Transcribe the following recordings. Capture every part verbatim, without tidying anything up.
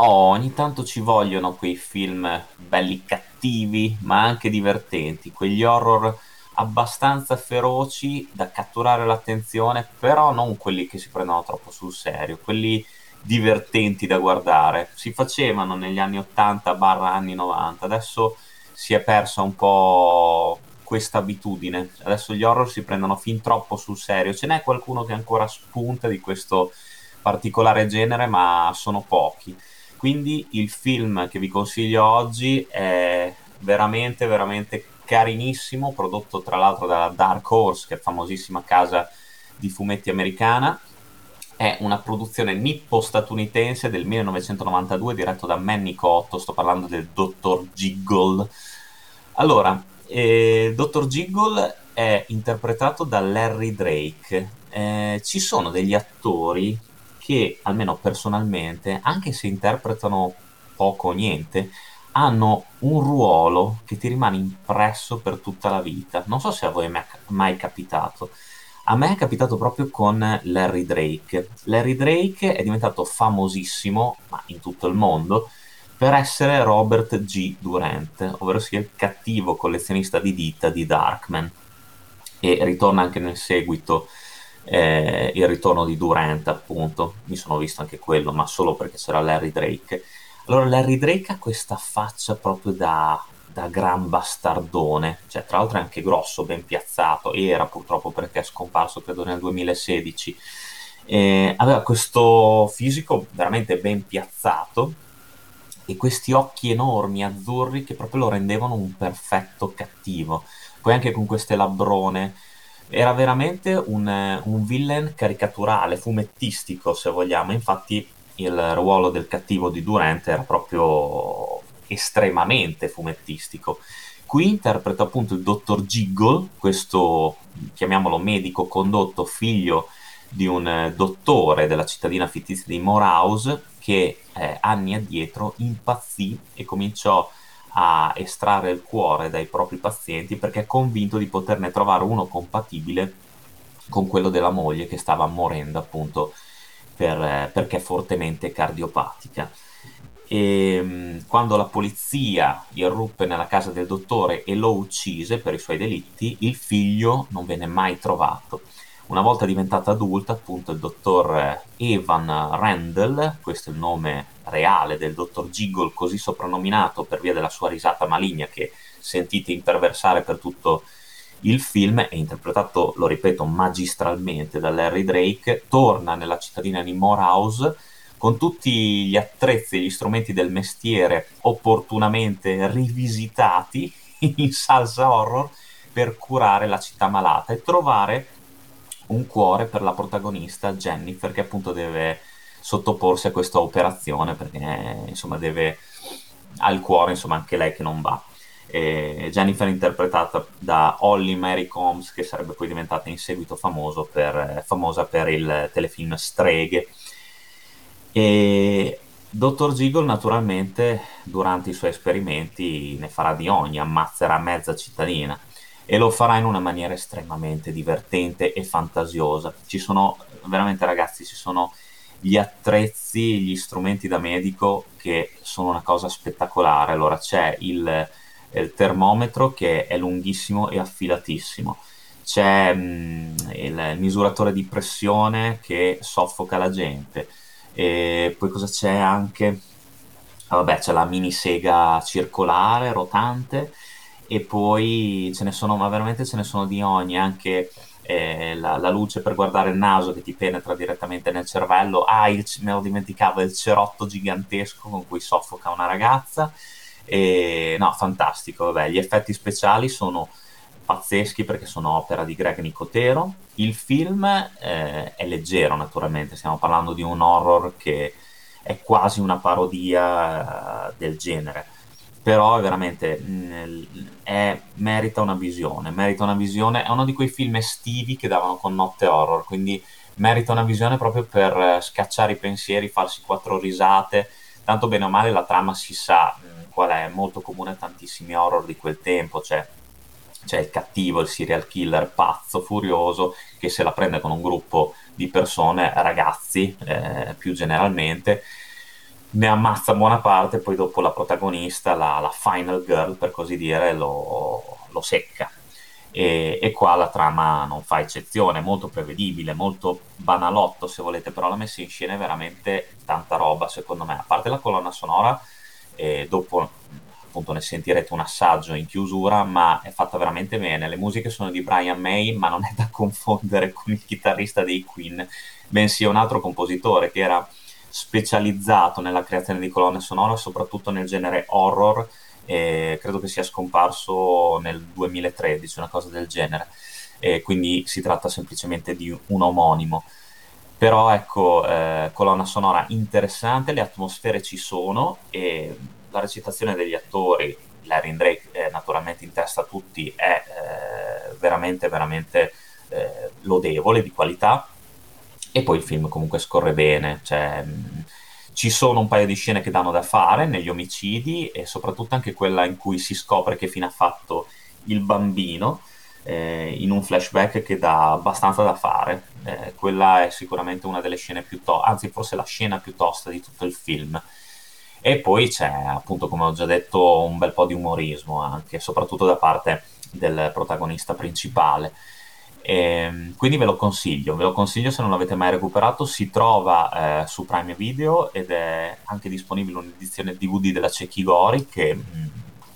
Oh, ogni tanto ci vogliono quei film belli cattivi, ma anche divertenti, quegli horror abbastanza feroci da catturare l'attenzione, però non quelli che si prendono troppo sul serio, quelli divertenti da guardare. Si facevano negli anni ottanta barra anni novanta, adesso si è persa un po' questa abitudine, adesso gli horror si prendono fin troppo sul serio. Ce n'è qualcuno che ancora spunta di questo particolare genere, ma sono pochi. Quindi il film che vi consiglio oggi è veramente, veramente carinissimo, prodotto tra l'altro dalla Dark Horse, che è famosissima casa di fumetti americana. È una produzione nippo-statunitense del millenovecentonovantadue, diretto da Manny Coto, sto parlando del dottor Giggle. Allora, eh, dottor Giggle è interpretato da Larry Drake. Eh, ci sono degli attori che, almeno personalmente, anche se interpretano poco o niente, hanno un ruolo che ti rimane impresso per tutta la vita. Non so se a voi è mai capitato. A me è capitato proprio con Larry Drake. Larry Drake è diventato famosissimo, ma in tutto il mondo, per essere Robert G. Durant, ovvero sia il cattivo collezionista di dita di Darkman. E ritorna anche nel seguito Eh, il ritorno di Durant, appunto. Mi sono visto anche quello, ma solo perché c'era Larry Drake. Allora, Larry Drake ha questa faccia proprio da, da gran bastardone, cioè tra l'altro è anche grosso, ben piazzato, era purtroppo, perché è scomparso credo nel duemilasedici. Eh, aveva questo fisico veramente ben piazzato e questi occhi enormi azzurri che proprio lo rendevano un perfetto cattivo, poi anche con queste labbrone. Era veramente un, un villain caricaturale, fumettistico se vogliamo. Infatti il ruolo del cattivo di Durant era proprio estremamente fumettistico. Qui interpreta appunto il dottor Giggle, questo, chiamiamolo, medico condotto, figlio di un dottore della cittadina fittizia di Morehouse, che eh, anni addietro impazzì e cominciò a estrarre il cuore dai propri pazienti, perché è convinto di poterne trovare uno compatibile con quello della moglie, che stava morendo appunto per, eh, perché è fortemente cardiopatica. E quando la polizia irruppe nella casa del dottore e lo uccise per i suoi delitti, il figlio non venne mai trovato. Una volta diventata adulta, appunto, il dottor Evan Randall, questo è il nome reale del dottor Giggle, così soprannominato per via della sua risata maligna che sentite imperversare per tutto il film, è interpretato, lo ripeto, magistralmente da Larry Drake, torna nella cittadina di Morehouse con tutti gli attrezzi e gli strumenti del mestiere opportunamente rivisitati in salsa horror per curare la città malata e trovare un cuore per la protagonista Jennifer, che appunto deve sottoporsi a questa operazione perché insomma deve ha il cuore insomma anche lei che non va. E Jennifer è interpretata da Holly Marie Combs, che sarebbe poi diventata in seguito famoso per, famosa per il telefilm Streghe. E dottor Giggle naturalmente durante i suoi esperimenti ne farà di ogni, ammazzerà mezza cittadina, e lo farà in una maniera estremamente divertente e fantasiosa. Ci sono, veramente ragazzi, ci sono gli attrezzi, gli strumenti da medico che sono una cosa spettacolare. Allora c'è il, il termometro che è lunghissimo e affilatissimo, c'è mh, il misuratore di pressione che soffoca la gente, e poi cosa c'è anche? Ah, vabbè, c'è la mini sega circolare, rotante, e poi ce ne sono, ma veramente ce ne sono di ogni, anche eh, la, la luce per guardare il naso che ti penetra direttamente nel cervello. Ah, il, me lo dimenticavo, il cerotto gigantesco con cui soffoca una ragazza. E, no, fantastico. Vabbè, gli effetti speciali sono pazzeschi perché sono opera di Greg Nicotero. Il film eh, è leggero naturalmente, stiamo parlando di un horror che è quasi una parodia eh, del genere, però è veramente è, merita una visione, merita una visione, è uno di quei film estivi che davano con Notte Horror, quindi merita una visione proprio per scacciare i pensieri, farsi quattro risate, tanto bene o male la trama si sa qual è, molto comune a tantissimi horror di quel tempo, cioè c'è il cattivo, il serial killer pazzo, furioso, che se la prende con un gruppo di persone, ragazzi eh, più generalmente, ne ammazza buona parte, poi dopo la protagonista, la, la final girl per così dire, lo, lo secca. E, e qua la trama non fa eccezione, molto prevedibile, molto banalotto se volete, però la messa in scena è veramente tanta roba secondo me, a parte la colonna sonora, eh, dopo appunto ne sentirete un assaggio in chiusura, ma è fatta veramente bene. Le musiche sono di Brian May, ma non è da confondere con il chitarrista dei Queen, bensì un altro compositore che era specializzato nella creazione di colonne sonore soprattutto nel genere horror, eh, credo che sia scomparso nel duemilatredici, una cosa del genere, eh, quindi si tratta semplicemente di un omonimo. Però ecco, eh, colonna sonora interessante, le atmosfere ci sono e la recitazione degli attori, Larry Drake eh, naturalmente in testa a tutti, è eh, veramente veramente eh, lodevole, di qualità. E poi il film comunque scorre bene, cioè, mh, ci sono un paio di scene che danno da fare negli omicidi e soprattutto anche quella in cui si scopre che fine ha fatto il bambino, eh, in un flashback che dà abbastanza da fare, eh, quella è sicuramente una delle scene più to- anzi forse la scena più tosta di tutto il film. E poi c'è appunto, come ho già detto, un bel po' di umorismo anche, soprattutto da parte del protagonista principale. E quindi ve lo consiglio, ve lo consiglio se non l'avete mai recuperato. Si trova eh, su Prime Video ed è anche disponibile un'edizione D V D della Cecchi Gori che, mh,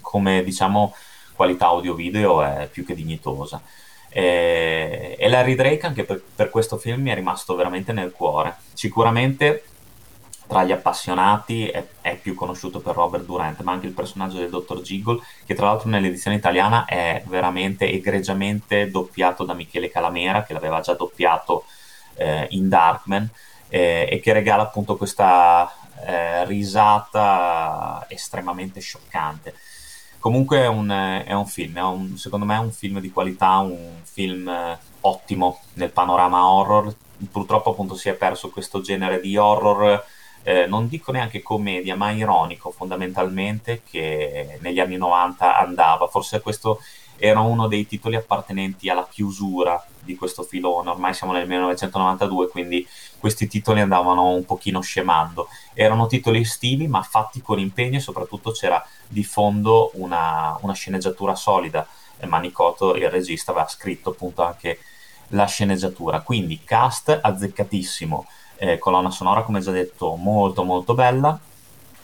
come diciamo, qualità audio-video è più che dignitosa. E, e Larry Drake anche per, per questo film mi è rimasto veramente nel cuore. Sicuramente tra gli appassionati è, è più conosciuto per Robert Durant, ma anche il personaggio del dottor Giggle, che tra l'altro nell'edizione italiana è veramente egregiamente doppiato da Michele Calamera, che l'aveva già doppiato eh, in Darkman, eh, e che regala appunto questa eh, risata estremamente scioccante. Comunque è un, è un film, è un, secondo me è un film di qualità, un film eh, ottimo nel panorama horror. Purtroppo appunto si è perso questo genere di horror, Eh, non dico neanche commedia, ma ironico fondamentalmente, che negli anni novanta andava. Forse questo era uno dei titoli appartenenti alla chiusura di questo filone, ormai siamo nel millenovecentonovantadue, quindi questi titoli andavano un pochino scemando. Erano titoli estivi ma fatti con impegno e soprattutto c'era di fondo una, una sceneggiatura solida. Manny Coto, il regista, aveva scritto appunto anche la sceneggiatura, quindi cast azzeccatissimo, Eh, colonna sonora come già detto molto molto bella,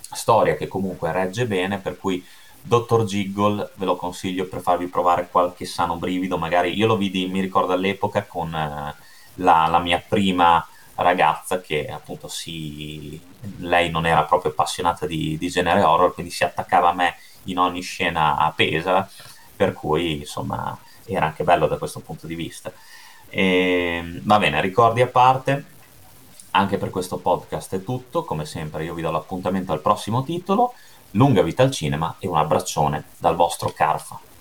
storia che comunque regge bene, per cui dottor Giggle ve lo consiglio per farvi provare qualche sano brivido. Magari io lo vidi, mi ricordo all'epoca, con eh, la, la mia prima ragazza che appunto si lei non era proprio appassionata di, di genere horror, quindi si attaccava a me in ogni scena appesa, per cui insomma era anche bello da questo punto di vista. E, va bene, ricordi a parte, anche per questo podcast è tutto. Come sempre io vi do l'appuntamento al prossimo titolo. Lunga vita al cinema e un abbraccione dal vostro Carfa.